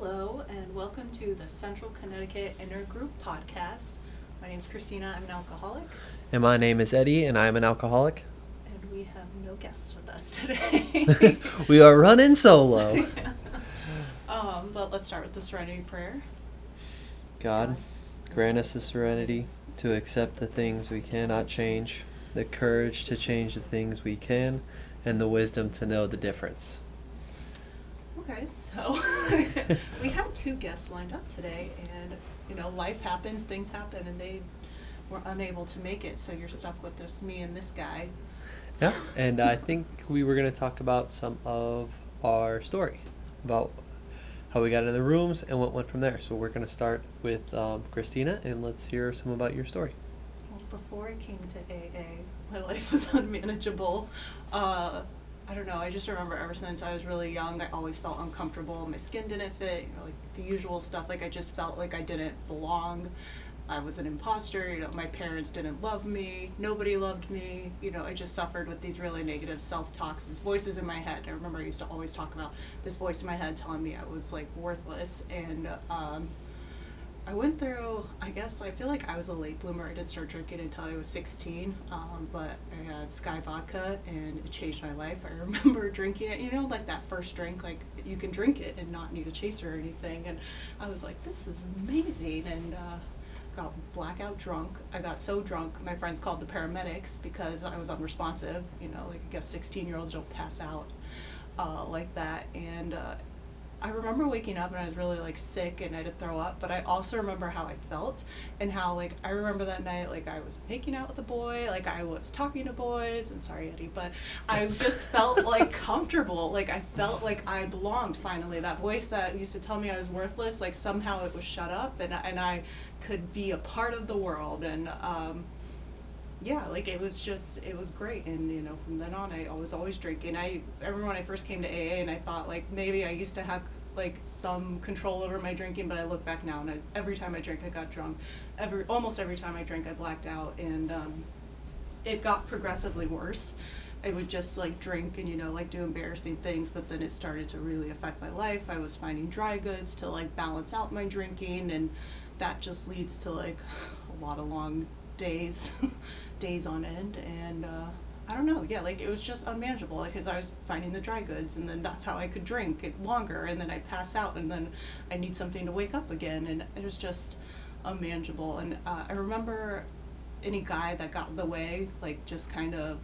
Hello, and welcome to the Central Connecticut Intergroup podcast. My name is Christina. I'm an alcoholic. And my name is Eddie, and I'm an alcoholic. And we have no guests with us today. We are running solo. Yeah. But let's start with the serenity prayer. God, grant us the serenity to accept the things we cannot change, the courage to change the things we can, and the wisdom to know the difference. Okay, so we had two guests lined up today, and life happens, things happen, and they were unable to make it, so you're stuck with this, me and this guy. Yeah, and I think we were going to talk about some of our story, about how we got into the rooms and what went from there. So we're going to start with Christina, and let's hear some about your story. Well, before I came to AA, my life was unmanageable. I don't know, I just remember ever since I was really young, I always felt uncomfortable. My skin didn't fit, like the usual stuff. Like, I just felt like I didn't belong. I was an imposter, my parents didn't love me, nobody loved me, I just suffered with these really negative self-talks, these voices in my head. I remember I used to always talk about this voice in my head telling me I was like worthless, and I went through, I feel like I was a late bloomer. I didn't start drinking until I was 16, but I had Sky Vodka and it changed my life. I remember drinking it, like that first drink, like you can drink it and not need a chaser or anything, and I was like, this is amazing, and got blackout drunk. I got so drunk, my friends called the paramedics because I was unresponsive, like I guess 16-year-olds don't pass out like that. And I remember waking up and I was really like sick and I did throw up, but I also remember how I felt and how like I remember that night like I was making out with a boy, like I was talking to boys, and sorry Eddie, but I just felt like comfortable, like I felt like I belonged finally. That voice that used to tell me I was worthless, like somehow it was shut up and I could be a part of the world, and yeah, like it was great, and from then on I was always drinking. I remember when I first came to AA and I thought like maybe I used to have like some control over my drinking, but I look back now and every time I drank I got drunk. Almost every time I drank I blacked out, and it got progressively worse. I would just like drink and like do embarrassing things, but then it started to really affect my life. I was finding dry goods to like balance out my drinking, and that just leads to like a lot of long days on end, and I don't know, like it was just unmanageable because I was finding the dry goods, and then that's how I could drink it longer, and then I pass out, and then I need something to wake up again, and it was just unmanageable. And I remember any guy that got in the way, like just kind of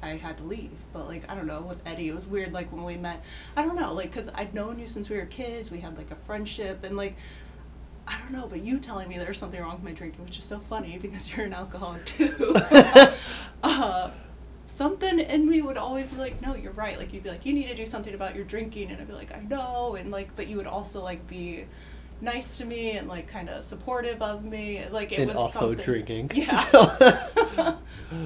I had to leave. But like I don't know, with Eddie it was weird, like when we met, I don't know, like because I'd known you since we were kids, we had like a friendship, and like I don't know, but you telling me there's something wrong with my drinking, which is so funny because you're an alcoholic too. Something in me would always be like, no, you're right. Like, you'd be like, you need to do something about your drinking. And I'd be like, I know. And like, but you would also like be nice to me and like kind of supportive of me. Like, it was also something. Drinking. Yeah. So.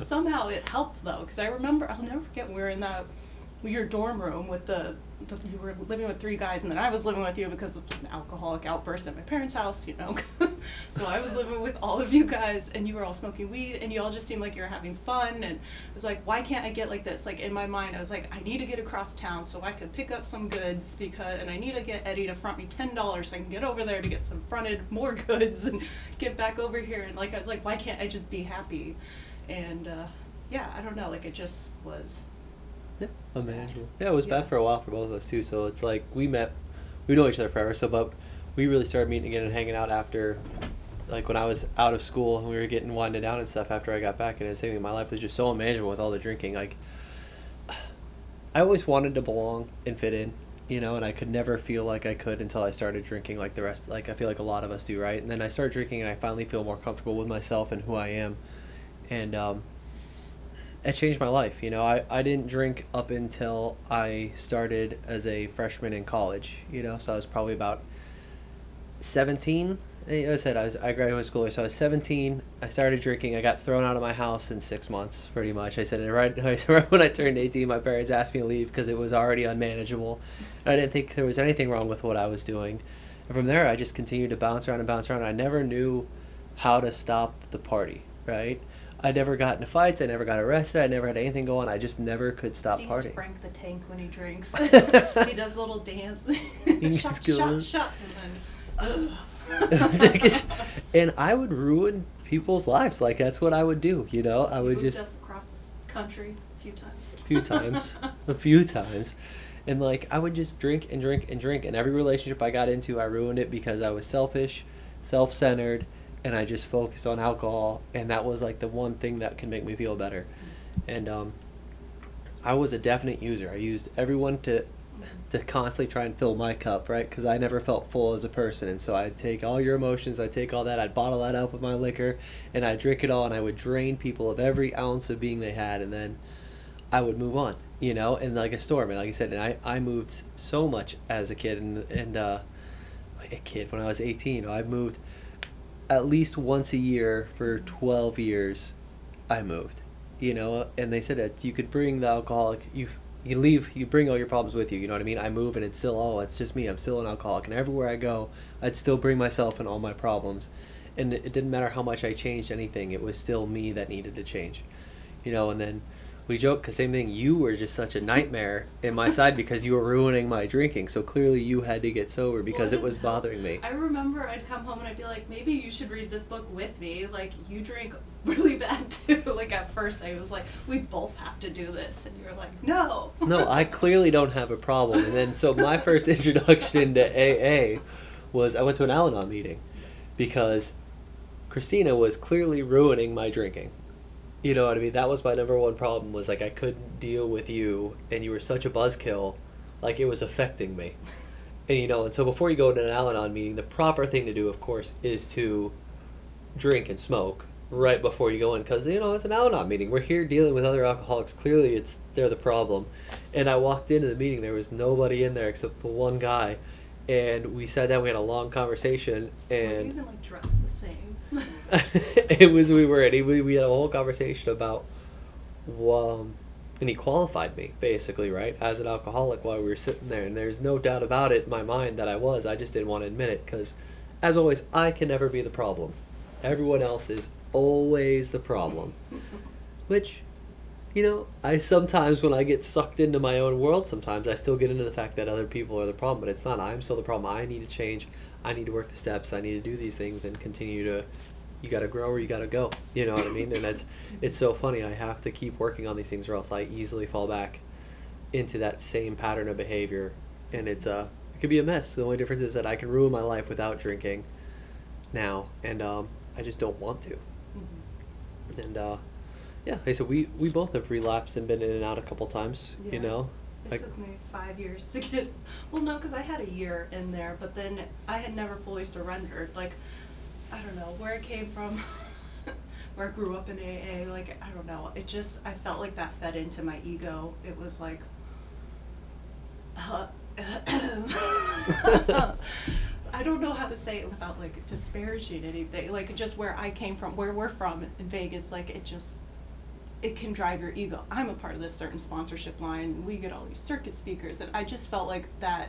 Somehow it helped though, because I remember, I'll never forget, we were in that your dorm room with you were living with three guys, and then I was living with you because of an alcoholic outburst at my parents' house, so I was living with all of you guys, and you were all smoking weed, and you all just seemed like you were having fun, and it was like, why can't I get like this? Like, in my mind, I was like, I need to get across town so I can pick up some goods, and I need to get Eddie to front me $10 so I can get over there to get some fronted more goods and get back over here, and like, I was like, why can't I just be happy? And, yeah, I don't know, like, it just was... Yeah, unmanageable. Yeah, it was bad for a while for both of us too. So it's like we know each other forever. So, but we really started meeting again and hanging out after, like when I was out of school and we were getting winded down and stuff. After I got back, and my life was just so unmanageable with all the drinking. Like, I always wanted to belong and fit in, and I could never feel like I could until I started drinking. Like the rest, like I feel like a lot of us do, right? And then I started drinking, and I finally feel more comfortable with myself and who I am, and it changed my life. I didn't drink up until I started as a freshman in college, so I was probably about 17. I graduated school, so I was 17. I started drinking. I got thrown out of my house in 6 months, pretty much. I said it right when I turned 18, my parents asked me to leave because it was already unmanageable. And I didn't think there was anything wrong with what I was doing. And from there, I just continued to bounce around and bounce around. I never knew how to stop the party, right? I never got into fights. I never got arrested. I never had anything go on. I just never could stop partying. He's Frank the Tank when he drinks. He does a little dance. Shots and then. And I would ruin people's lives. Like, that's what I would do, you know. I would just across the country a few times. And, like, I would just drink. And every relationship I got into, I ruined it because I was selfish, self-centered, and I just focused on alcohol. And that was, like, the one thing that can make me feel better. And I was a definite user. I used everyone to constantly try and fill my cup, right? Because I never felt full as a person. And so I'd take all your emotions. I'd take all that. I'd bottle that up with my liquor. And I'd drink it all. And I would drain people of every ounce of being they had. And then I would move on. You know, and like a storm, and like I said, and I moved so much as a kid, when I was 18, I moved at least once a year for 12 years, I moved, you know, and they said that you could bring the alcoholic, you leave, you bring all your problems with you, you know what I mean, I move and it's still, oh, it's just me, I'm still an alcoholic, and everywhere I go, I'd still bring myself and all my problems, and it didn't matter how much I changed anything, it was still me that needed to change, you know, and then we joke, because same thing, you were just such a nightmare in my side because you were ruining my drinking. So clearly you had to get sober because it was bothering me. I remember I'd come home and I'd be like, maybe you should read this book with me. Like, you drink really bad too. Like, at first I was like, we both have to do this. And you were like, no. No, I clearly don't have a problem. And then so my first introduction to AA was I went to an Al-Anon meeting because Christina was clearly ruining my drinking. You know what I mean? That was my number one problem was, like, I couldn't deal with you, and you were such a buzzkill, like, it was affecting me. And, you know, and so before you go to an Al-Anon meeting, the proper thing to do, of course, is to drink and smoke right before you go in, because, you know, it's an Al-Anon meeting. We're here dealing with other alcoholics. Clearly, they're the problem. And I walked into the meeting. There was nobody in there except the one guy, and we sat down. We had a long conversation, and... Were you even, like, dressed the same? We had a whole conversation about, and he qualified me, basically, right, as an alcoholic while we were sitting there, and there's no doubt about it in my mind that I was, I just didn't want to admit it, because, as always, I can never be the problem. Everyone else is always the problem, which, you know, I sometimes, when I get sucked into my own world, sometimes I still get into the fact that other people are the problem, but it's not, I'm still the problem, I need to change, I need to work the steps, I need to do these things and continue to, you gotta grow or you gotta go, you know what I mean? And it's so funny, I have to keep working on these things or else I easily fall back into that same pattern of behavior, and it could be a mess. The only difference is that I can ruin my life without drinking now, and I just don't want to. Mm-hmm. And yeah, okay, so we both have relapsed and been in and out a couple times, yeah. You know? It took me 5 years to get... Well, no, because I had a year in there, but then I had never fully surrendered. Like, I don't know where it came from, where I grew up in AA. Like, I don't know. It just... I felt like that fed into my ego. It was like... I don't know how to say it without, like, disparaging anything. Like, just where I came from, where we're from in Vegas, like, it just... It can drive your ego. I'm a part of this certain sponsorship line. We get all these circuit speakers. And I just felt like that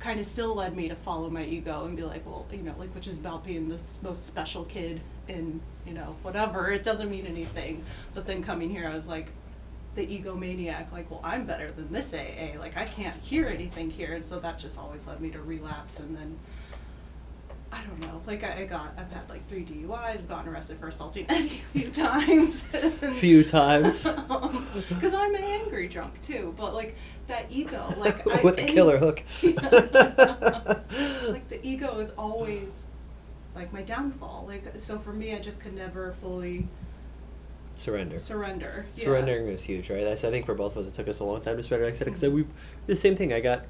kind of still led me to follow my ego and be like, well, you know, like, which is about being the most special kid and, you know, whatever. It doesn't mean anything. But then coming here, I was like, the egomaniac, like, well, I'm better than this AA. Like, I can't hear anything here. And so that just always led me to relapse. And then, I don't know, like, I've had, like, 3 DUIs, gotten arrested for assaulting Eddie a few times. Because I'm an angry drunk, too, but, like, that ego, like... With a killer hook. Like, the ego is always, like, my downfall. Like, so for me, I just could never fully... Surrender. Yeah. Surrendering was huge, right? I think for both of us, it took us a long time to surrender. Like I said, because the same thing, I got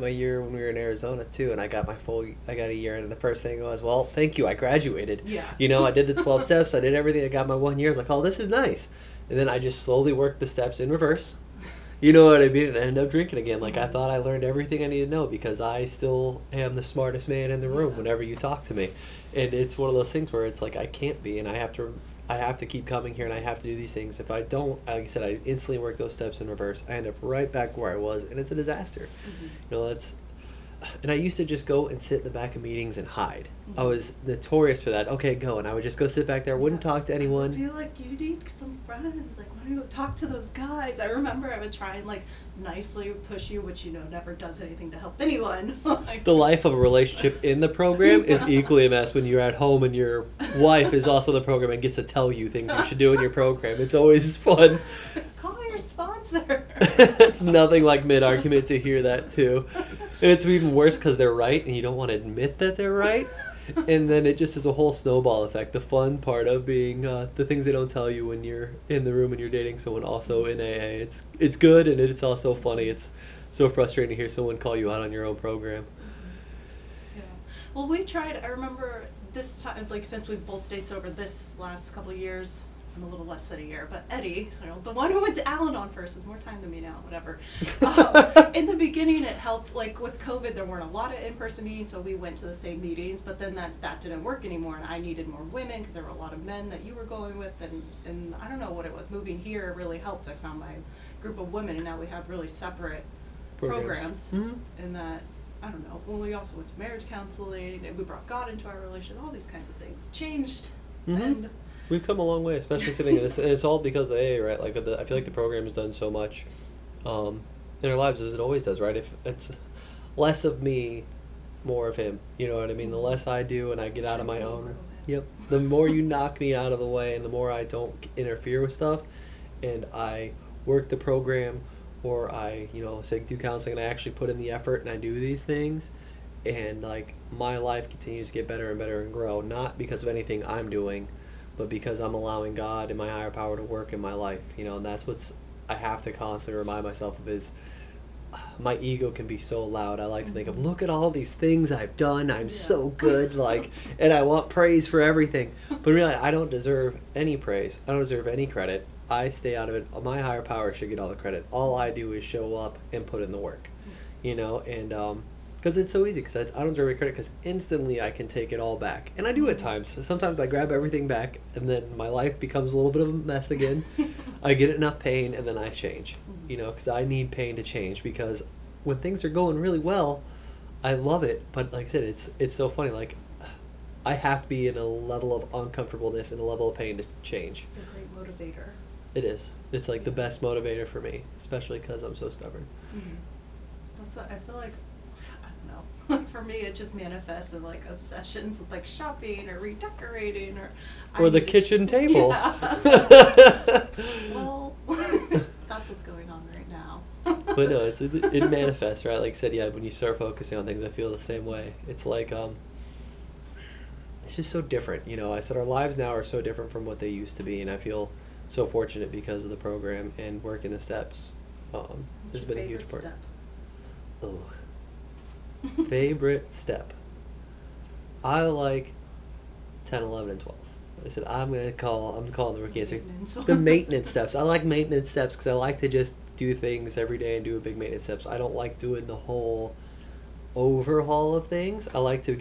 my year when we were in Arizona too, and I got a year, and the first thing was, well, thank you, I graduated. Yeah. You know, I did the 12 steps, I did everything, I got my 1 year, I was like, oh, this is nice. And then I just slowly worked the steps in reverse. You know what I mean? And I ended up drinking again. Like, I thought I learned everything I needed to know because I still am the smartest man in the room whenever you talk to me. And it's one of those things where it's like, I can't be, and I have to keep coming here, and I have to do these things. If I don't, like I said, I instantly work those steps in reverse. I end up right back where I was, and it's a disaster. Mm-hmm. You know, and I used to just go and sit in the back of meetings and hide. Mm-hmm. I was notorious for that. Okay, go. And I would just go sit back there, wouldn't talk to anyone. I feel like you need some friends. Like, why don't you go talk to those guys? I remember I would try and, like, nicely push you, which, you know, never does anything to help anyone. Like, the life of a relationship in the program is equally a mess when you're at home and your wife is also in the program and gets to tell you things you should do in your program. It's always fun. Call your sponsor. It's nothing like mid-argument to hear that, too. And it's even worse because they're right and you don't want to admit that they're right. And then it just is a whole snowball effect. The fun part of being the things they don't tell you when you're in the room and you're dating someone also in AA. It's good, and it's also funny. It's so frustrating to hear someone call you out on your own program. Yeah. Well, we tried, I remember this time, like since we've both stayed sober this last couple of years, I'm a little less than a year, but Eddie, you know, the one who went to Al-Anon first, has more time than me now, whatever. In the beginning, it helped, like, with COVID, there weren't a lot of in-person meetings, so we went to the same meetings, but then that didn't work anymore, and I needed more women, because there were a lot of men that you were going with, and I don't know what it was. Moving here really helped. I found my group of women, and now we have really separate programs mm-hmm. in that, I don't know. Well, we also went to marriage counseling, and we brought God into our relationship, all these kinds of things changed, mm-hmm. and... We've come a long way, especially sitting in this, and it's all because of AA, right? Like, I feel like the program has done so much in our lives as it always does, right? If it's less of me, more of him. You know what I mean? The less I do and I get out of my own. Yep. The more you knock me out of the way and the more I don't interfere with stuff and I work the program or I, you know, say do counseling and I actually put in the effort and I do these things. And, like, my life continues to get better and better and grow, not because of anything I'm doing, but because I'm allowing God and my higher power to work in my life, you know, and that's what's, I have to constantly remind myself of is my ego can be so loud. I like to think of, look at all these things I've done. I'm so good. Like, and I want praise for everything. But really, I don't deserve any praise. I don't deserve any credit. I stay out of it. My higher power should get all the credit. All I do is show up and put in the work, you know, and, because it's so easy, because I don't deserve any credit, because instantly I can take it all back. And I do at times. Sometimes I grab everything back, and then my life becomes a little bit of a mess again. I get enough pain, and then I change. You know, because I need pain to change, because when things are going really well, I love it. But like I said, it's so funny. Like, I have to be in a level of uncomfortableness and a level of pain to change. It's a great motivator. It is. It's like the best motivator for me, especially because I'm so stubborn. Mm-hmm. That's what I feel like... For me, it just manifests in, like, obsessions with, like, shopping or redecorating or the kitchen table. Yeah. Well, that's what's going on right now. But no, it manifests, right? Like I said, yeah, when you start focusing on things, I feel the same way. It's like, it's just so different, you know. I said our lives now are so different from what they used to be, and I feel so fortunate because of the program and working the steps. Has been a huge part. Step? Oh. Favorite step. I like 10, 11, and 12. I said, I'm calling the rookie answer. The maintenance steps. I like maintenance steps because I like to just do things every day and do a big maintenance steps. I don't like doing the whole overhaul of things. I like to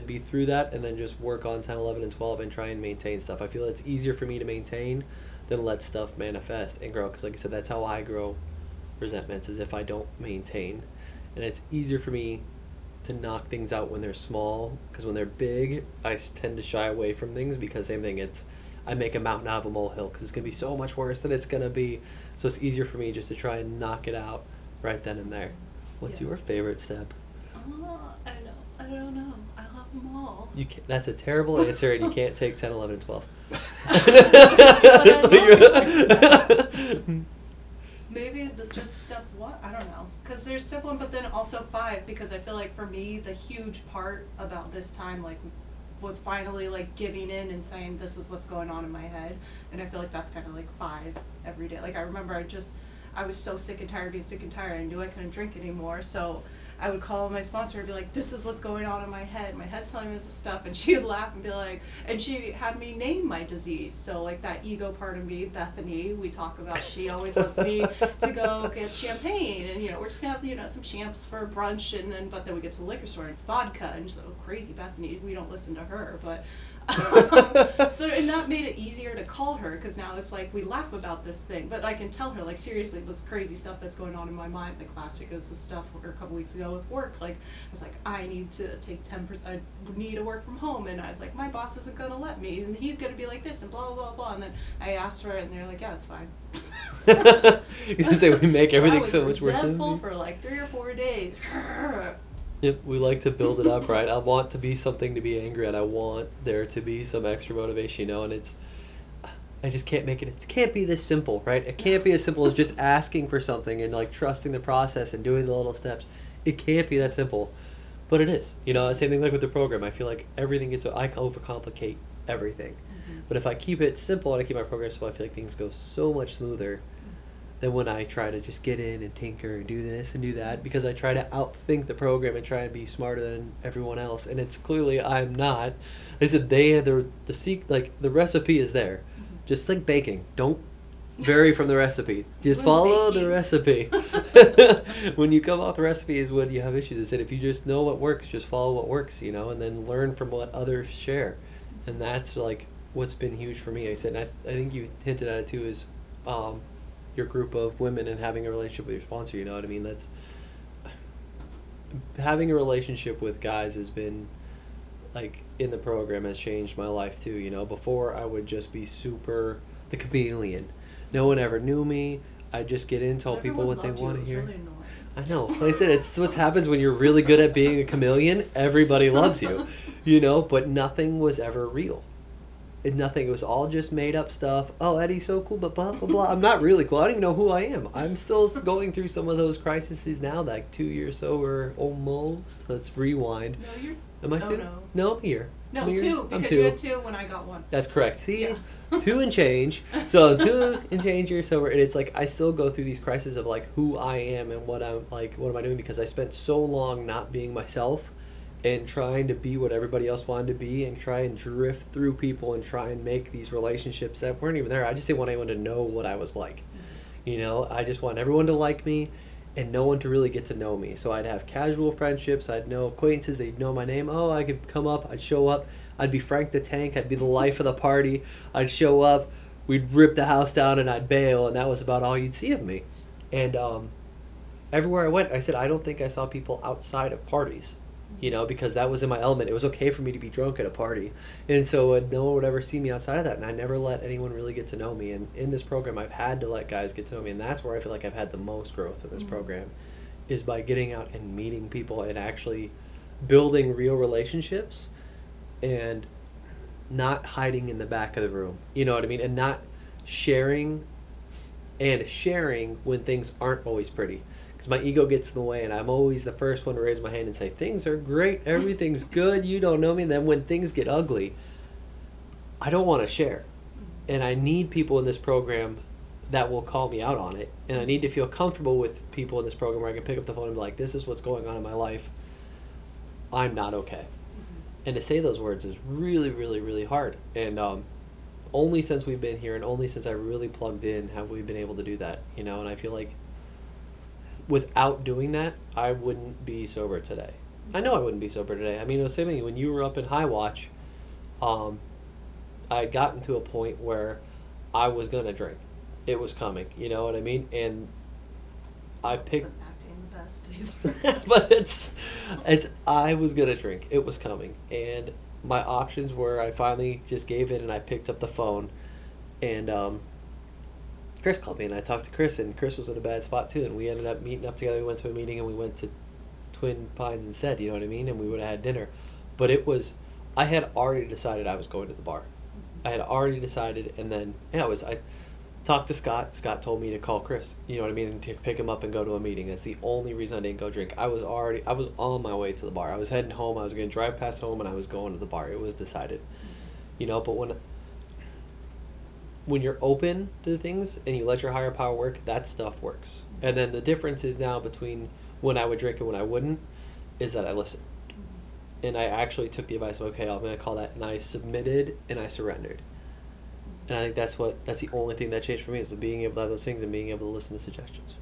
be through that and then just work on 10, 11, and 12 and try and maintain stuff. I feel it's easier for me to maintain than let stuff manifest and grow because, like I said, that's how I grow resentments is if I don't maintain. And it's easier for me to knock things out when they're small because when they're big, I tend to shy away from things because same thing, I make a mountain out of a molehill because it's going to be so much worse than it's going to be. So it's easier for me just to try and knock it out right then and there. What's your favorite step? I don't know. I love them all. That's a terrible answer and you can't take 10, 11, and 12. Maybe just step one, I don't know, because there's step one, but then also 5, because I feel like for me, the huge part about this time, like, was finally, like, giving in and saying, this is what's going on in my head, and I feel like that's kind of, like, 5 every day. Like, I remember I was so sick and tired of being sick and tired, I knew I couldn't drink anymore, so I would call my sponsor and be like, this is what's going on in my head. My head's telling me this stuff. And she would laugh and be like, and she had me name my disease. So, like, that ego part of me, Bethany, we talk about, she always wants me to go get champagne. And, you know, we're just going to have, you know, some champs for brunch. But then we get to the liquor store and it's vodka. And she's like, oh, crazy Bethany. We don't listen to her. But So, and that made it easier to call her, because now it's like we laugh about this thing, but I can tell her, like, seriously, this crazy stuff that's going on in my mind. Like last week, it was this stuff a couple weeks ago with work. Like, I was like, I need to take 10%, I need to work from home, and I was like, my boss isn't going to let me, and he's going to be like this, and blah, blah, blah, blah. And then I asked her, and they're like, yeah, it's fine. He's going to say, we make everything so much worse. I was resentful for like 3 or 4 days. Yep, we like to build it up, right? I want to be something to be angry at. I want there to be some extra motivation, you know, and it's, I just can't make it. It can't be this simple, right? It can't be as simple as just asking for something and, like, trusting the process and doing the little steps. It can't be that simple, but it is. You know, same thing like with the program. I feel like everything gets, I overcomplicate everything. Mm-hmm. But if I keep it simple and I keep my program simple, I feel like things go so much smoother than when I try to just get in and tinker and do this and do that, because I try to outthink the program and try and be smarter than everyone else, and it's clearly I'm not. Like I said, the recipe is there. Mm-hmm. Just like baking, don't vary from the recipe. Just follow the recipe. When you come off the recipe is when you have issues. I said, if you just know what works, just follow what works, you know, and then learn from what others share, and that's like what's been huge for me. I said, and I think you hinted at it too, is your group of women and having a relationship with your sponsor, you know what I mean? That's, having a relationship with guys has been, like, in the program has changed my life too, you know? Before, I would just be the chameleon. No one ever knew me. I'd just get in, tell people what they want to hear. Really, I know. Like I said, it's what happens when you're really good at being a chameleon. Everybody loves you, you know? But nothing was ever real. Nothing. It was all just made up stuff. Oh, Eddie's so cool, but blah, blah, blah. I'm not really cool. I don't even know who I am. I'm still going through some of those crises now, like 2 years sober, almost. Let's rewind. No, you're... Am I two? No, I'm here. No, I'm here. Two, because you had two when I got one. That's correct. See? Yeah. Two and change. So 2 and change years sober, and it's like I still go through these crises of, like, who I am and what I'm, like, what am I doing, because I spent so long not being myself and trying to be what everybody else wanted to be and try and drift through people and try and make these relationships that weren't even there. I just didn't want anyone to know what I was like. Mm-hmm. You know, I just want everyone to like me and no one to really get to know me. So I'd have casual friendships. I'd know acquaintances. They'd know my name. Oh, I could come up. I'd show up. I'd be Frank the Tank. I'd be the life of the party. I'd show up. We'd rip the house down and I'd bail. And that was about all you'd see of me. And everywhere I went, I said, I don't think I saw people outside of parties. You know, because that was in my element. It was okay for me to be drunk at a party. And so no one would ever see me outside of that. And I never let anyone really get to know me. And in this program, I've had to let guys get to know me. And that's where I feel like I've had the most growth in this program, is by getting out and meeting people and actually building real relationships and not hiding in the back of the room. You know what I mean? And not sharing when things aren't always pretty. Because my ego gets in the way, and I'm always the first one to raise my hand and say, things are great, everything's good, you don't know me. And then when things get ugly, I don't want to share. And I need people in this program that will call me out on it. And I need to feel comfortable with people in this program where I can pick up the phone and be like, this is what's going on in my life. I'm not okay. Mm-hmm. And to say those words is really, really, really hard. And only since we've been here and only since I really plugged in have we been able to do that. You know, and I feel like without doing that, I wouldn't be sober today. I know I wouldn't be sober today. I mean, it was the same thing when you were up in High Watch. I had gotten to a point where I was gonna drink. It was coming. You know what I mean? And I picked. It's not acting the best either. But it's. I was gonna drink. It was coming, and my options were I finally just gave in and I picked up the phone, and Chris called me, and I talked to Chris, and Chris was in a bad spot too, and we ended up meeting up together. We went to a meeting, and we went to Twin Pines instead, you know what I mean? And we would have had dinner. But it was, I had already decided I was going to the bar. I had already decided, and then, yeah, I talked to Scott. Scott told me to call Chris, you know what I mean, and to pick him up and go to a meeting. That's the only reason I didn't go drink. I was on my way to the bar. I was heading home. I was going to drive past home, and I was going to the bar. It was decided, you know, but when you're open to things and you let your higher power work, that stuff works. And then the difference is now between when I would drink and when I wouldn't is that I listened. And I actually took the advice of, okay, I'm going to call that. And I submitted and I surrendered. And I think that's the only thing that changed for me, is being able to have those things and being able to listen to suggestions.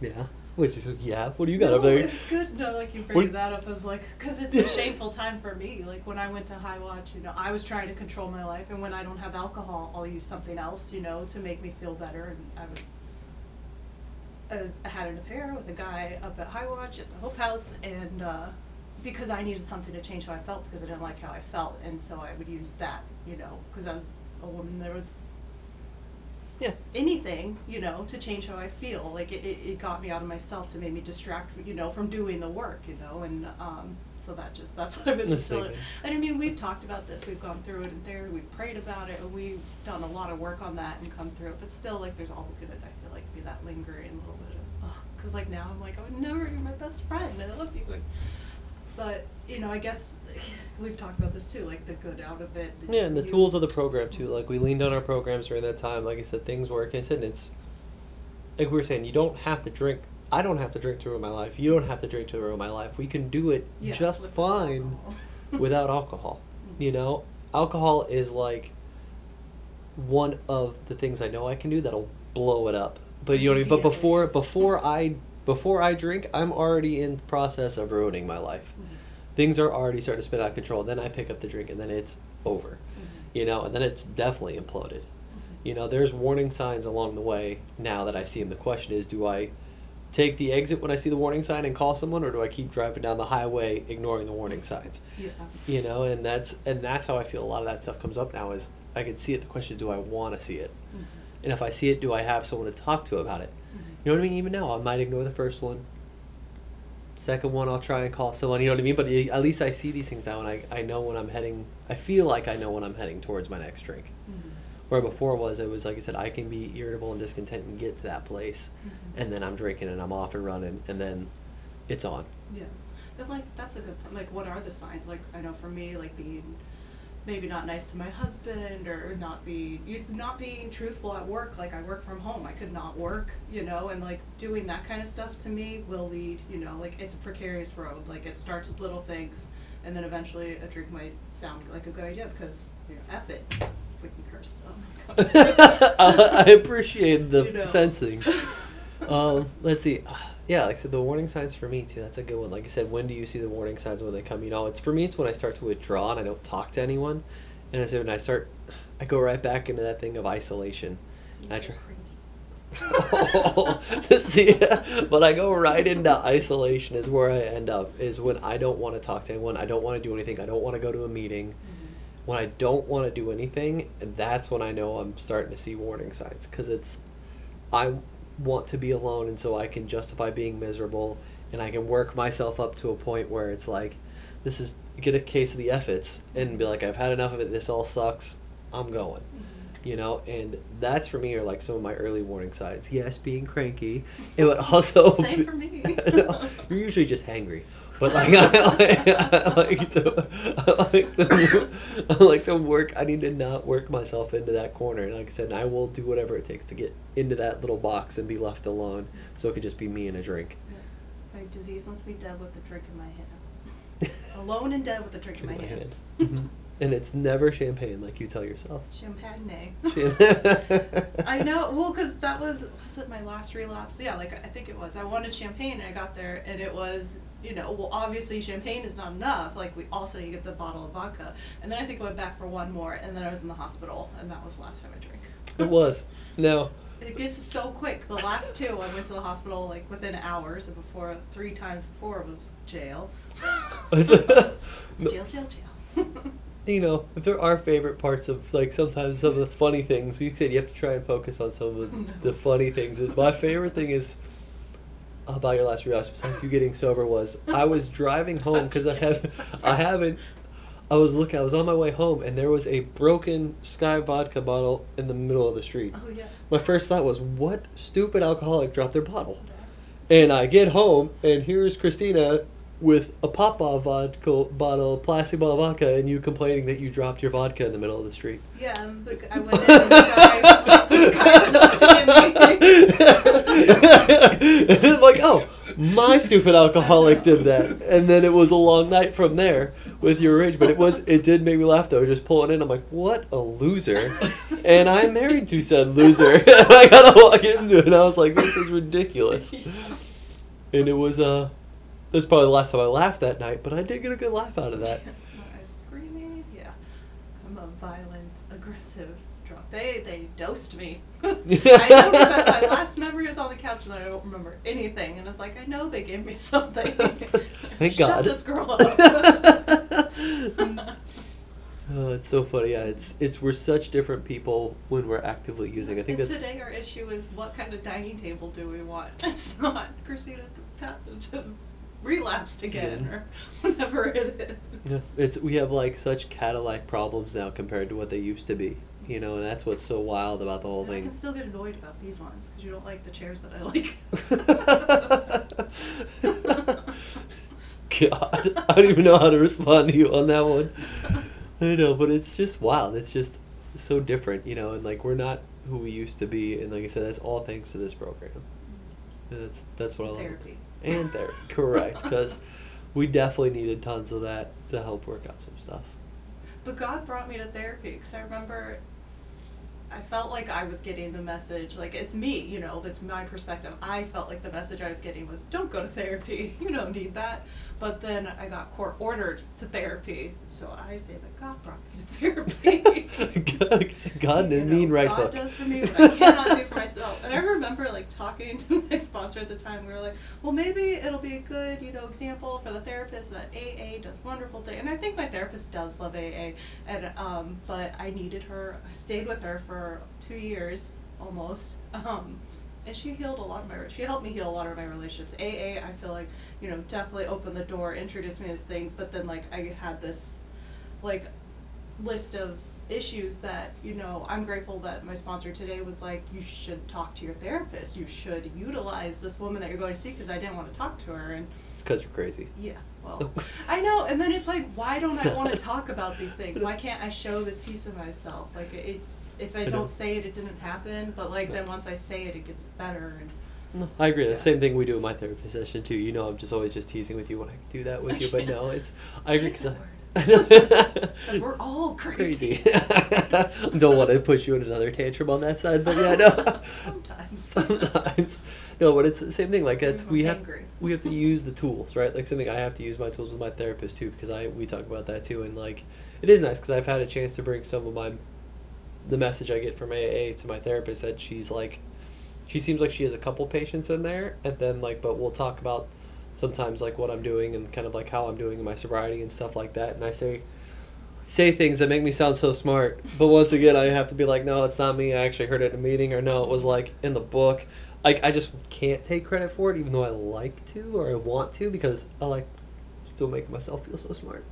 Yeah. Which is, yeah, what do you got over there? It's good, no, like, you bring that up as, like, because it's a shameful time for me. Like, when I went to High Watch, you know, I was trying to control my life, and when I don't have alcohol, I'll use something else, you know, to make me feel better, and I had an affair with a guy up at High Watch at the Hope House, and because I needed something to change how I felt, because I didn't like how I felt, and so I would use that, you know, because I was a woman, there was... Yeah. Anything, you know, to change how I feel. Like, it got me out of myself to make me distract, you know, from doing the work, you know, and so that's what I was just feeling. And I mean, we've talked about this, we've gone through it in therapy, we've prayed about it, and we've done a lot of work on that and come through it, but still, like, there's always going to, I feel like, be that lingering little bit of, ugh, because, like, now I'm like, I would never, you're my best friend, I love you. Like, but, you know, I guess we've talked about this too, like the good out of it. Yeah, and the tools of the program too. Like, we leaned on our programs during that time. Like I said, things work. I said, it's like we were saying, you don't have to drink. I don't have to drink to ruin my life. You don't have to drink to ruin my life. We can do it just fine without alcohol. You know, alcohol is like one of the things I know I can do that'll blow it up. But you know what I mean? But before I drink, I'm already in the process of ruining my life. Mm-hmm. Things are already starting to spin out of control. Then I pick up the drink, and then it's over. Mm-hmm. You know, and then it's definitely imploded. Mm-hmm. You know, there's warning signs along the way now that I see them. The question is, do I take the exit when I see the warning sign and call someone, or do I keep driving down the highway ignoring the warning signs? Yeah. You know, and that's how I feel a lot of that stuff comes up now, is I can see it. The question is, do I want to see it? Mm-hmm. And if I see it, do I have someone to talk to about it? You know what I mean? Even now, I might ignore the first one. Second one, I'll try and call someone. You know what I mean? But at least I see these things now, and I know when I'm heading. I feel like I know when I'm heading towards my next drink. Mm-hmm. Where before it was like I said, I can be irritable and discontent and get to that place, mm-hmm. and then I'm drinking and I'm off and running, and then it's on. Yeah, it's like that's a good point. Like, what are the signs? Like, I know for me, like being maybe not nice to my husband, or not being truthful at work. Like, I work from home, I could not work, you know, and like doing that kind of stuff to me will lead, you know, like it's a precarious road. Like, it starts with little things, and then eventually a drink might sound like a good idea because, you know, F it. If we can curse. Oh my God. I appreciate the sensing. Let's see. Yeah, like I said, the warning signs for me too, that's a good one. Like I said, when do you see the warning signs when they come? You know, it's for me, it's when I start to withdraw and I don't talk to anyone. And I say, when I go right back into that thing of isolation. And I try. See, but I go right into isolation is where I end up, is when I don't want to talk to anyone. I don't want to do anything. I don't want to go to a meeting. Mm-hmm. When I don't want to do anything, that's when I know I'm starting to see warning signs, because I want to be alone, and so I can justify being miserable, and I can work myself up to a point where it's like, this is, get a case of the efforts and be like, I've had enough of it, this all sucks, I'm going. Mm-hmm. You know, and that's for me are like some of my early warning signs. Yes, being cranky. It would also same for me. No, you're usually just hangry. But like I like to work. I need to not work myself into that corner. And like I said, and I will do whatever it takes to get into that little box and be left alone, so it could just be me and a drink. Yeah. My disease wants me dead with a drink in my hand. Alone and dead with a drink in my hand. Mm-hmm. And it's never champagne, like you tell yourself. Champagne. I know. Well, because that was it my last relapse? Yeah, like I think it was. I wanted champagne, and I got there, and it was, you know, well, obviously champagne is not enough. Like, we also need to get the bottle of vodka. And then I think I went back for one more, and then I was in the hospital, and that was the last time I drank. It was. No. It gets so quick. The last two, I went to the hospital, like, within hours, and before, 3 times before, it was jail. Jail. You know, if there are favorite parts of, like, sometimes some of the funny things, you said you have to try and focus on some of the funny things. Is my favorite thing is about your last relapse, besides you getting sober, was I was driving home because I was on my way home, and there was a broken Sky Vodka bottle in the middle of the street. Oh yeah. My first thought was, what stupid alcoholic dropped their bottle? And I get home, and here's Christina with a Papa vodka bottle, Placiba vodka, and you complaining that you dropped your vodka in the middle of the street. Yeah, I went in and the guy I'm like, oh, my stupid alcoholic did that. And then it was a long night from there with your rage, but it did make me laugh though, just pulling in. I'm like, what a loser. And I'm married to said loser. And I gotta walk into it, and I was like, this is ridiculous. And it was that's probably the last time I laughed that night, but I did get a good laugh out of that. I was screaming. Yeah, I'm a violent, aggressive drunk. They dosed me. I know, because my last memory is on the couch and I don't remember anything. And I was like, I know they gave me something. Thank God. Shut this girl up. Oh, it's so funny. Yeah, it's we're such different people when we're actively using. I think that's today our issue is what kind of dining table do we want? It's not Christina to relapsed again or whatever it is. Yeah, we have like such Cadillac problems now compared to what they used to be. You know, and that's what's so wild about the whole thing. I can still get annoyed about these ones because you don't like the chairs that I like. God, I don't even know how to respond to you on that one. I know, but it's just wild. It's just so different, you know, and like we're not who we used to be, and like I said, that's all thanks to this program. And that's what I love. Therapy. And therapy, correct, because we definitely needed tons of that to help work out some stuff. But God brought me to therapy, because I remember I felt like I was getting the message, like it's me, you know, that's my perspective. I felt like the message I was getting was, don't go to therapy, you don't need that. But then I got court ordered to therapy, so I say that God brought me to therapy. God didn't mean right book. God does for me what I cannot do for myself. And I remember like talking to my sponsor at the time. We were like, well, maybe it'll be a good, you know, example for the therapist that AA does wonderful things. And I think my therapist does love AA, and but I needed her. I stayed with her for 2 years almost. And she healed a lot of she helped me heal a lot of my relationships. AA, I feel like, you know, definitely opened the door, introduced me to things, but then, like, I had this, like, list of issues that, you know, I'm grateful that my sponsor today was like, you should talk to your therapist. You should utilize this woman that you're going to see, because I didn't want to talk to her. And it's because you're crazy. Yeah, well, I know. And then it's like, why don't I want to talk about these things? Why can't I show this piece of myself? Like, it's... If I don't say it, it didn't happen. But, like, then once I say it, it gets better. No, I agree. Yeah. The same thing we do in my therapy session, too. You know, I'm just always just teasing with you when I do that with you. But, no, it's... I agree because I know. Because we're all crazy. Don't want to push you in another tantrum on that side. But, yeah, no. Sometimes. No, but it's the same thing. Like, that's... We have to use the tools, right? Like, something I have to use my tools with my therapist, too, because we talk about that, too. And, like, it is nice because I've had a chance to bring some of my... the message I get from AA to my therapist that she's like, she seems like she has a couple patients in there, and then like, but we'll talk about sometimes like what I'm doing and kind of like how I'm doing in my sobriety and stuff like that. And I say things that make me sound so smart, but once again I have to be like, no, it's not me. I actually heard it in a meeting, or no, it was like in the book. Like I just can't take credit for it, even though I like to or I want to, because I like still make myself feel so smart.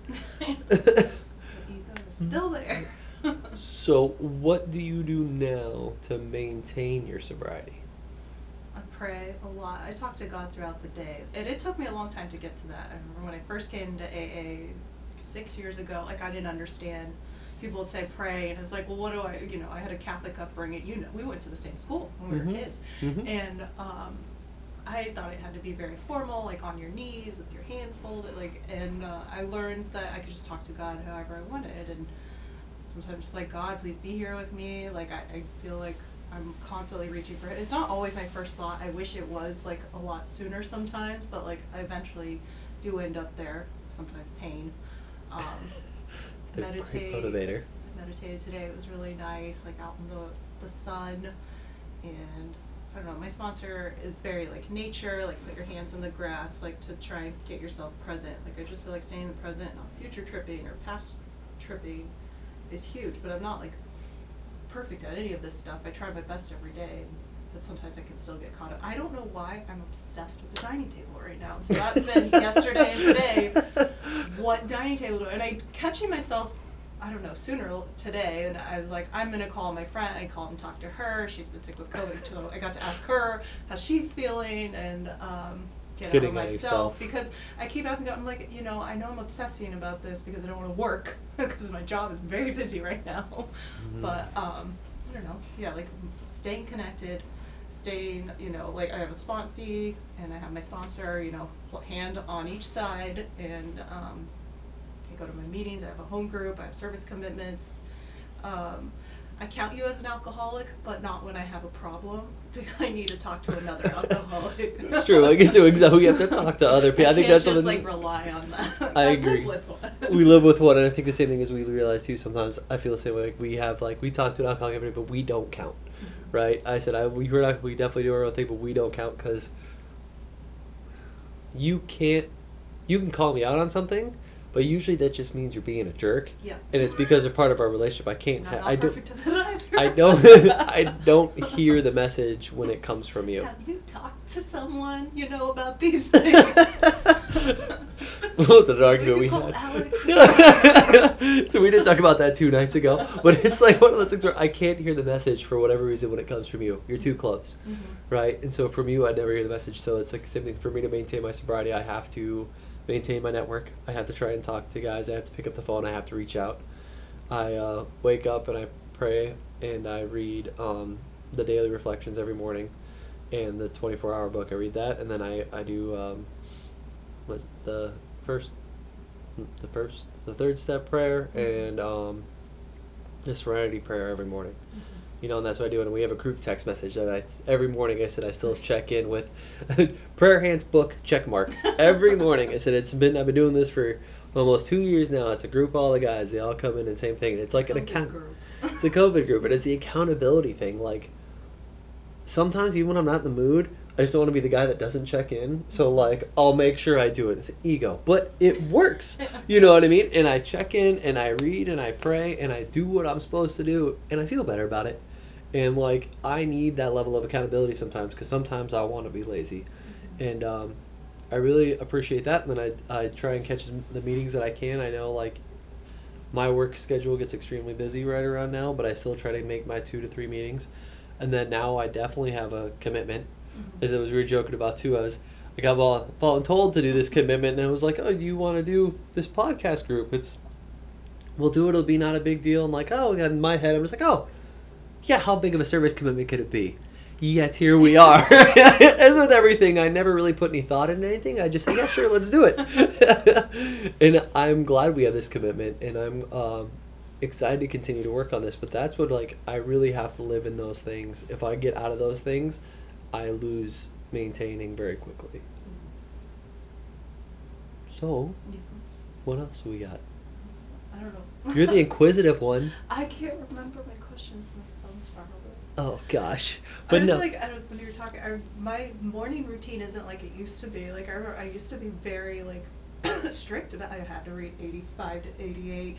The ego is still there. So what do you do now to maintain your sobriety? I pray a lot. I talk to God throughout the day. And it took me a long time to get to that. I remember when I first came to AA 6 years ago, like I didn't understand. People would say pray, and I was like, well, what do I, you know, I had a Catholic upbringing. You know, we went to the same school when we were kids. Mm-hmm. And I thought it had to be very formal, like on your knees, with your hands folded. And I learned that I could just talk to God however I wanted. And sometimes just like, God, please be here with me. Like, I feel like I'm constantly reaching for it. It's not always my first thought. I wish it was, like, a lot sooner sometimes, but, like, I eventually do end up there. Sometimes pain. Meditate. Motivator. I meditated today. It was really nice, like, out in the sun. And, I don't know, my sponsor is very, like, nature, like, put your hands in the grass, like, to try and get yourself present. Like, I just feel like staying in the present, not future tripping or past tripping, is huge. But I'm not like perfect at any of this stuff. I try my best every day, but sometimes I can still get caught up. I don't know why I'm obsessed with the dining table right now. So that's been yesterday and today. What dining table do I... And I'm catching myself, I don't know, sooner today, and I was like, I'm going to call my friend. I called and talked to her. She's been sick with COVID, so I got to ask her how she's feeling and get out of myself, because I keep asking God, I'm like, you know, I know I'm obsessing about this because I don't want to work because my job is very busy right now. Mm-hmm. But I don't know, yeah, like staying connected, staying, you know, like I have a sponsee and I have my sponsor, you know, hand on each side, and I go to my meetings, I have a home group, I have service commitments. I count you as an alcoholic, but not when I have a problem. I need to talk to another alcoholic. That's true. I guess we have to talk to other people. I think that's something. Just rely on that. I agree. Live with one. We live with one, and I think the same thing is we realize too. Sometimes I feel the same way. Like we talk to an alcoholic every day, but we don't count, right? I said we definitely do our own thing, but we don't count because you can call me out on something. But usually that just means you're being a jerk, yeah. And it's because of part of our relationship. I don't hear the message when it comes from you. Have you talked to someone you know about these things? What was an argument we had? So we did talk about that 2 nights ago. But it's like one of those things where I can't hear the message for whatever reason when it comes from you. You're too close, mm-hmm. right? And so from you, I never hear the message. So it's like something for me to maintain my sobriety. I have to maintain my network. I have to try and talk to guys. I have to pick up the phone. I have to reach out. I wake up and I pray and I read the daily reflections every morning and the 24-hour book. I read that, and then I do the third step prayer and the serenity prayer every morning. Mm-hmm. You know, and that's what I do. And we have a group text message that every morning I said I still check in with prayer hands book check mark. Every morning I said I've been doing this for almost 2 years now. It's a group, all the guys, they all come in and same thing. It's like it's a COVID group, but it's the accountability thing. Like sometimes even when I'm not in the mood, I just don't want to be the guy that doesn't check in. So like I'll make sure I do it. It's ego, but it works. You know what I mean? And I check in and I read and I pray and I do what I'm supposed to do and I feel better about it. And, like, I need that level of accountability sometimes because sometimes I want to be lazy. Mm-hmm. And I really appreciate that. And then I try and catch the meetings that I can. I know, like, my work schedule gets extremely busy right around now, but I still try to make my 2 to 3 meetings. And then now I definitely have a commitment. Mm-hmm. As we were joking about, too, I got voluntold to do this commitment. And I was like, oh, you want to do this podcast group? We'll do it. It'll be not a big deal. And, like, oh, in my head, I was like, oh. Yeah, how big of a service commitment could it be? Yet here we are. As with everything, I never really put any thought into anything. I just said, yeah, sure, let's do it. And I'm glad we have this commitment, and I'm excited to continue to work on this. But that's what, like, I really have to live in those things. If I get out of those things, I lose maintaining very quickly. So, what else we got? I don't know. You're the inquisitive one. I can't remember my questions. Oh gosh! But when you were talking, my morning routine isn't like it used to be. Like I remember, I used to be very like strict about. I had to read 85 to 88,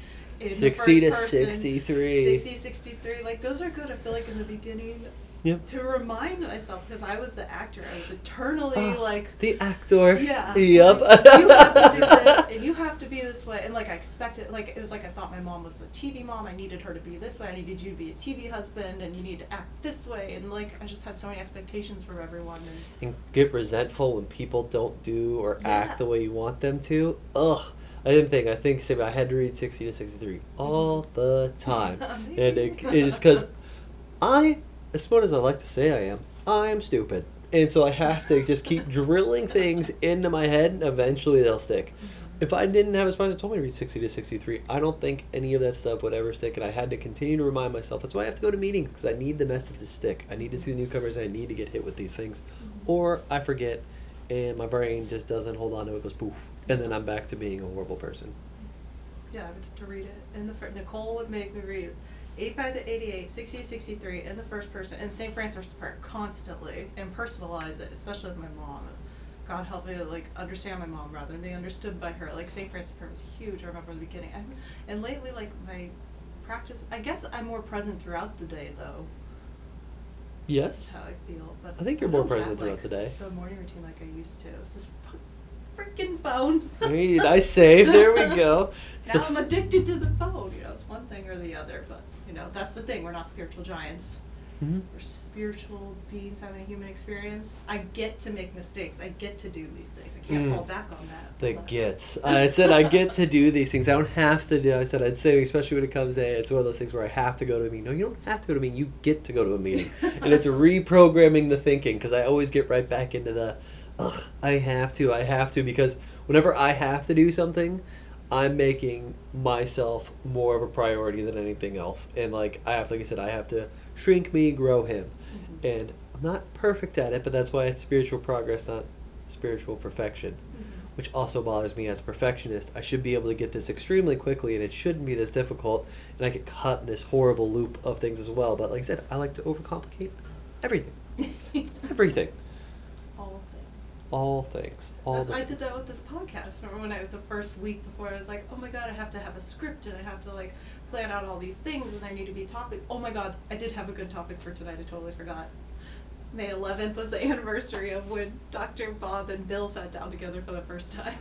60 to 63, 63. Like those are good. I feel like in the beginning, yep. To remind myself because I was the actor. I was eternally the actor. Yeah. Yep. Like, you have to do this, and you have to be this way, and like I expected. Like it was like I thought my mom was a TV mom. I needed her to be this way. I needed you to be a TV husband, and you need to act this way. And like I just had so many expectations from everyone. And get resentful when people don't do or act the way you want them to. Ugh. I had to read 60 to 63 all the time, and it is because I. As smart as I like to say I am stupid. And so I have to just keep drilling things into my head, and eventually they'll stick. Mm-hmm. If I didn't have a sponsor that told me to read 60 to 63, I don't think any of that stuff would ever stick, and I had to continue to remind myself. That's why I have to go to meetings, because I need the message to stick. I need to see the newcomers, and I need to get hit with these things. Mm-hmm. Or I forget, and my brain just doesn't hold on to it. It goes poof, and then I'm back to being a horrible person. Yeah, I would have to read it. And Nicole would make me read it. 85 to 88, 60 to 63, in the first person, and St. Francis Park constantly, and personalize it, especially with my mom. God help me to, like, understand my mom rather than be understood by her. Like, St. Francis Park was huge, I remember in the beginning. And lately, like, my practice, I guess I'm more present throughout the day, though. Yes. That's how I feel. But I think you're more present throughout the day. The morning routine like I used to. It's just freaking phone. I saved. There we go. Now I'm addicted to the phone. You know, it's one thing or the other, but... You know, that's the thing. We're not spiritual giants. Mm-hmm. We're spiritual beings having a human experience. I get to make mistakes. I get to do these things. I can't fall back on that. I said I get to do these things. I don't have to do. I said I'd say, especially when it comes to, it's one of those things where I have to go to a meeting. No, you don't have to go to a meeting. You get to go to a meeting. And it's reprogramming the thinking because I always get right back into the, I have to because whenever I have to do something, I'm making myself more of a priority than anything else. And I have to shrink me, grow him. Mm-hmm. And I'm not perfect at it, but that's why it's spiritual progress, not spiritual perfection, mm-hmm. which also bothers me as a perfectionist. I should be able to get this extremely quickly, and it shouldn't be this difficult. And I get caught in this horrible loop of things as well. But like I said, I like to overcomplicate everything. Everything. All things. I did that with this podcast. Remember when I was the first week before, I was like, oh my God, I have to have a script and I have to plan out all these things and there need to be topics. Oh my God, I did have a good topic for tonight. I totally forgot. May 11th was the anniversary of when Dr. Bob and Bill sat down together for the first time.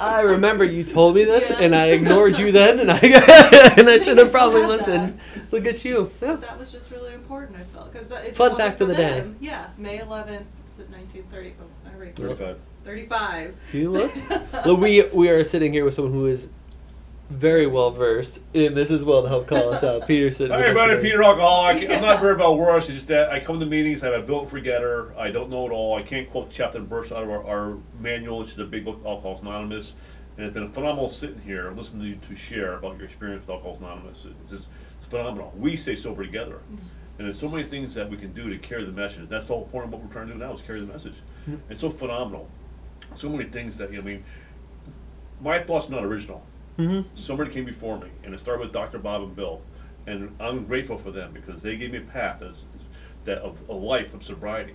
I remember you told me this, yes. And I ignored you then, and I should have probably listened. That. Look at you. Yeah. That was just really important, I felt. Cause fun fact of the day. Yeah, May 11th. Is it 1930? Oh, I read 35. 35. See, look, we are sitting here with someone who is very well versed in this as well to help call us out. Peterson. Hi, everybody. Peter, alcoholic. I'm not worried about words. It's just that I come to meetings. I'm a built forgetter. I don't know it all. I can't quote chapter and verse out of our manual, which is a big book, Alcoholics Anonymous. And it's been phenomenal sitting here listening to you two share about your experience with Alcoholics Anonymous. It's phenomenal. We stay sober together. Mm-hmm. And there's so many things that we can do to carry the message. That's the whole point of what we're trying to do now is carry the message. Mm-hmm. It's so phenomenal. So many things that, my thoughts are not original. Mm-hmm. Somebody came before me, and it started with Dr. Bob and Bill. And I'm grateful for them because they gave me a path of a life of sobriety.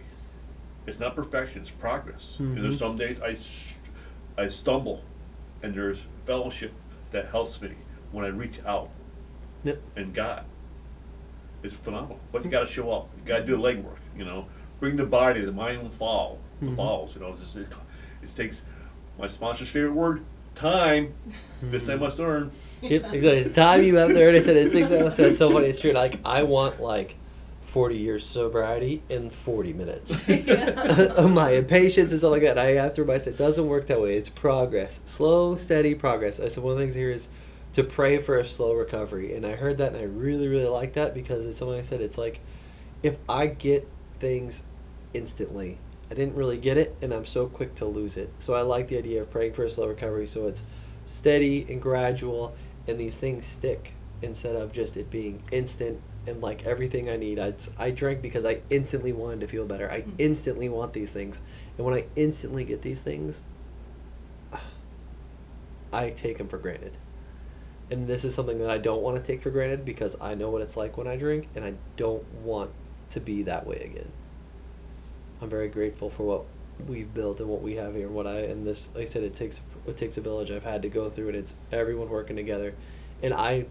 It's not perfection, it's progress. Mm-hmm. And there's some days I stumble, and there's fellowship that helps me when I reach out. Yep. And God. It's phenomenal, but you got to show up. You got to do the legwork. Bring the body. The mind will fall. Mm-hmm. Falls. It takes my sponsor's favorite word: time. Mm-hmm. This I must earn. Yep, exactly. It's time you have to earn. I said it. Things I must earn. It's so funny. It's true. I want 40 years sobriety in 40 minutes. Yeah. My impatience and stuff like that. I have to remind myself it doesn't work that way. It's progress, slow, steady progress. I said one of the things here is to pray for a slow recovery. And I heard that and I really, really like that because it's something I said. It's if I get things instantly, I didn't really get it and I'm so quick to lose it. So I like the idea of praying for a slow recovery so it's steady and gradual and these things stick instead of just it being instant and everything I need. I drank because I instantly wanted to feel better. I instantly want these things. And when I instantly get these things, I take them for granted. And this is something that I don't want to take for granted because I know what it's like when I drink, and I don't want to be that way again. I'm very grateful for what we've built and what we have here, and it takes a village. I've had to go through it. It's everyone working together, and I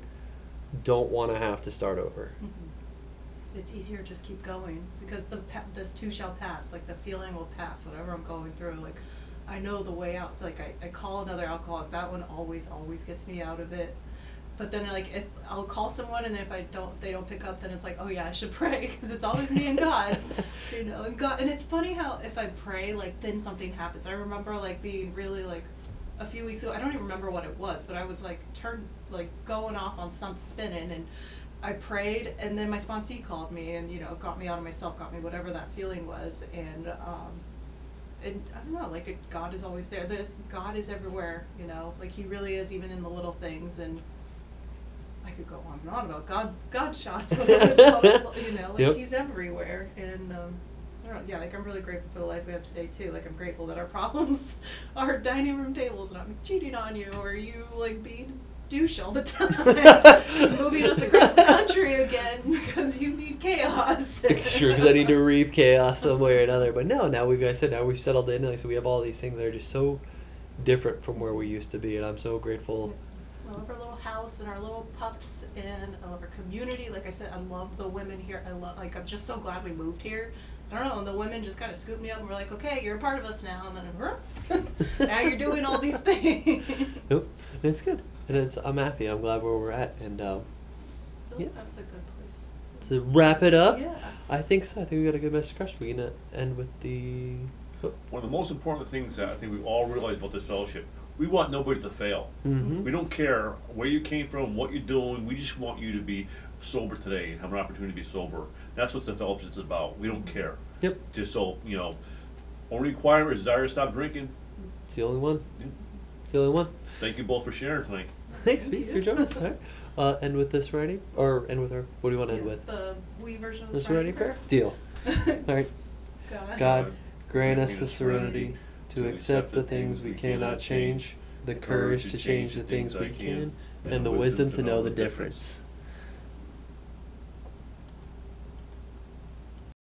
don't want to have to start over. Mm-hmm. It's easier to just keep going because this too shall pass. The feeling will pass. Whatever I'm going through, I know the way out. I call another alcoholic. That one always gets me out of it. But then if I'll call someone and if they don't pick up, then it's oh yeah, I should pray because it's always me and God, and God. And it's funny how if I pray, then something happens. I remember being really a few weeks ago. I don't even remember what it was, but I was turned going off on some spinning, and I prayed, and then my sponsee called me and got me out of myself, got me whatever that feeling was, and. And I don't know, God is always there. God is everywhere, He really is, even in the little things. And I could go on and on about God shots, yep. He's everywhere. And I don't know, yeah, I'm really grateful for the life we have today too. I'm grateful that our problems are dining room tables, and I'm cheating on you, or you being douche all the time, moving us across the country again because you need chaos. It's true, because I need to reap chaos some way or another. But no, now we've settled in. So we have all these things that are just so different from where we used to be, and I'm so grateful. I love our little house and our little pups, and I love our community. Like I said, I love the women here. I'm just so glad we moved here. I don't know, and the women just kind of scooped me up and were like, okay, you're a part of us now. And then, now you're doing all these things. Nope, and it's good. And I'm happy. I'm glad where we're at. And yeah, that's a good place to wrap it up. Yeah. I think so. I think we got a good message across. We're gonna end with the one of the most important things that I think we all realize about this fellowship. We want nobody to fail. Mm-hmm. We don't care where you came from, what you're doing. We just want you to be sober today and have an opportunity to be sober. That's what the fellowship is about. We don't care. Yep. Just so only requirement is desire to stop drinking. It's the only one. Yeah. It's the only one. Thank you both for sharing tonight. Thanks, Pete, for joining us. All right. End with this writing, or end with our, what do you want to end with? The we version of the serenity prayer? Deal. All right. God, grant us the serenity to accept the things we cannot change, the courage to change the things we can, and the wisdom to know the difference.